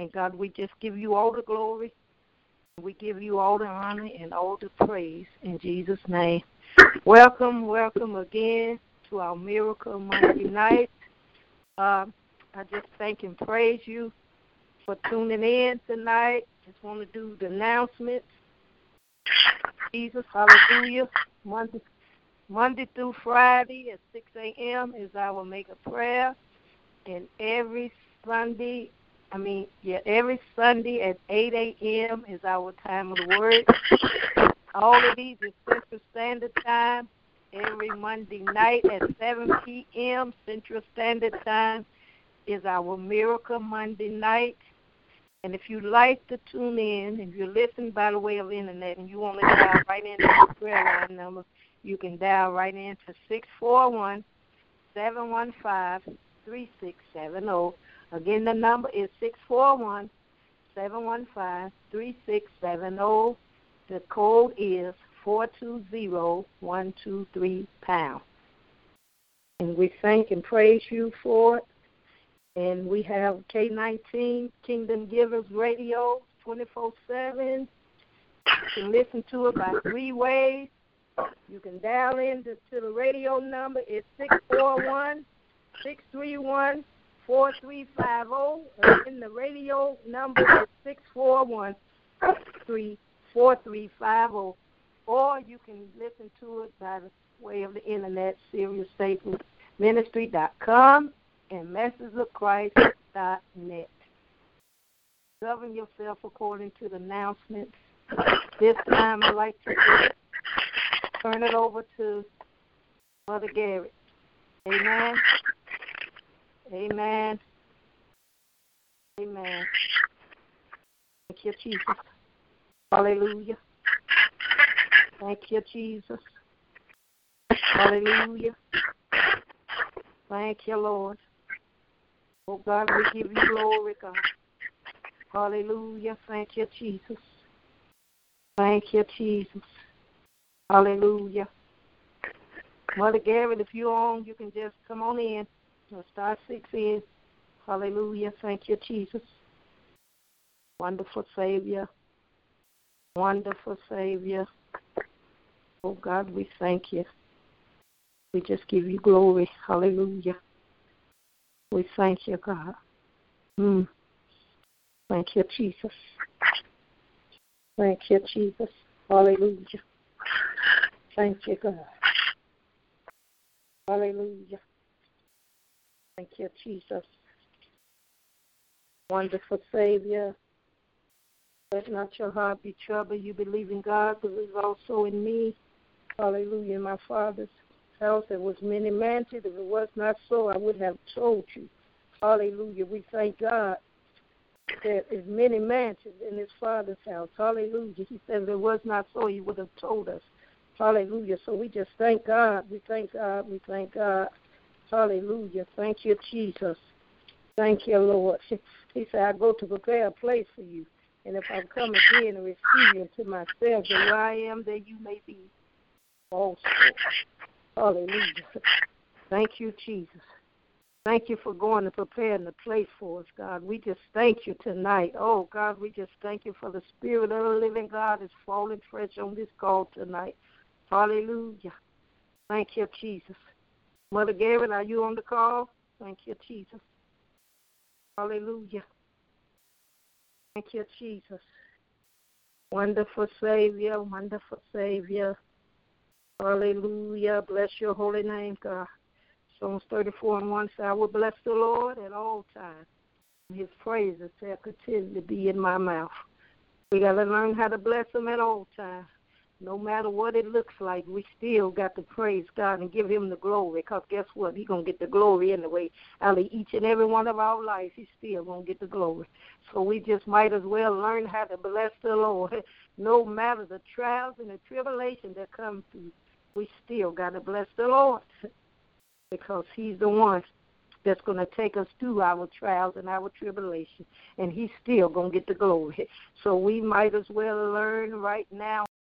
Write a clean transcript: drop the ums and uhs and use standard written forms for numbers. And God, we just give you all the glory. We give you all the honor and all the praise in Jesus' name. Welcome again to our Miracle Monday night. I just thank and praise you for tuning in tonight. Just want to do the announcements. Jesus, hallelujah. Monday through Friday at 6 a.m. is our mega prayer. And every Sunday at 8 a.m. is our time of the Word. All of these is Central Standard Time. Every Monday night at 7 p.m. Central Standard Time is our Miracle Monday night. And if you like to tune in, if you're listening by the way of the internet and you want to dial right into the prayer line number, you can dial right in to 641-715-3670. Again, the number is 641-715-3670. The code is 420123#. And we thank and praise you for it. And we have K-19 Kingdom Givers Radio 24/7. You can listen to it by three ways. You can dial in to the radio number. It's 641-631-4350. Again, the radio number is 641-631-4350. Or you can listen to it by the way of the internet, serious faith ministry.com. and messagesofchrist.net. Govern yourself according to the announcements. This time I'd like to turn it over to Brother Garrett. Amen. Amen. Amen. Thank you, Jesus. Hallelujah. Thank you, Jesus. Hallelujah. Thank you, Lord. Oh, God, we give you glory, God. Hallelujah. Thank you, Jesus. Thank you, Jesus. Hallelujah. Mother Garrett, if you're on, you can just come on in. Start 6 in. Hallelujah. Thank you, Jesus. Wonderful Savior. Wonderful Savior. Oh, God, we thank you. We just give you glory. Hallelujah. We thank you, God. Thank you, Jesus. Thank you, Jesus. Hallelujah. Thank you, God. Hallelujah. Thank you, Jesus. Wonderful Savior. Let not your heart be troubled. You believe in God, believe also in me. Hallelujah, my Father's house. It was many mansions. If it was not so, I would have told you. Hallelujah. We thank God that there's many mansions in his Father's house. Hallelujah. He said if it was not so, he would have told us. Hallelujah. So we just thank God. We thank God. We thank God. Hallelujah. Thank you, Jesus. Thank you, Lord. He said, I go to prepare a place for you. And if I come again and receive you into myself, then where I am, there you may be also. Hallelujah. Thank you, Jesus. Thank you for going and preparing the place for us, God. We just thank you tonight. Oh, God, we just thank you for the Spirit of the living God is falling fresh on this call tonight. Hallelujah. Thank you, Jesus. Mother Garrett, are you on the call? Thank you, Jesus. Hallelujah. Thank you, Jesus. Wonderful Savior, wonderful Savior. Hallelujah. Bless your holy name, God. Psalms 34:1 says, I will bless the Lord at all times. His praises shall continue to be in my mouth. We got to learn how to bless him at all times. No matter what it looks like, we still got to praise God and give him the glory, because guess what? He's going to get the glory anyway. Out of each and every one of our lives, he's still going to get the glory. So we just might as well learn how to bless the Lord. No matter the trials and the tribulations that come through, we still got to bless the Lord, because he's the one that's going to take us through our trials and our tribulations, and he's still going to get the glory. So we might as well learn right now.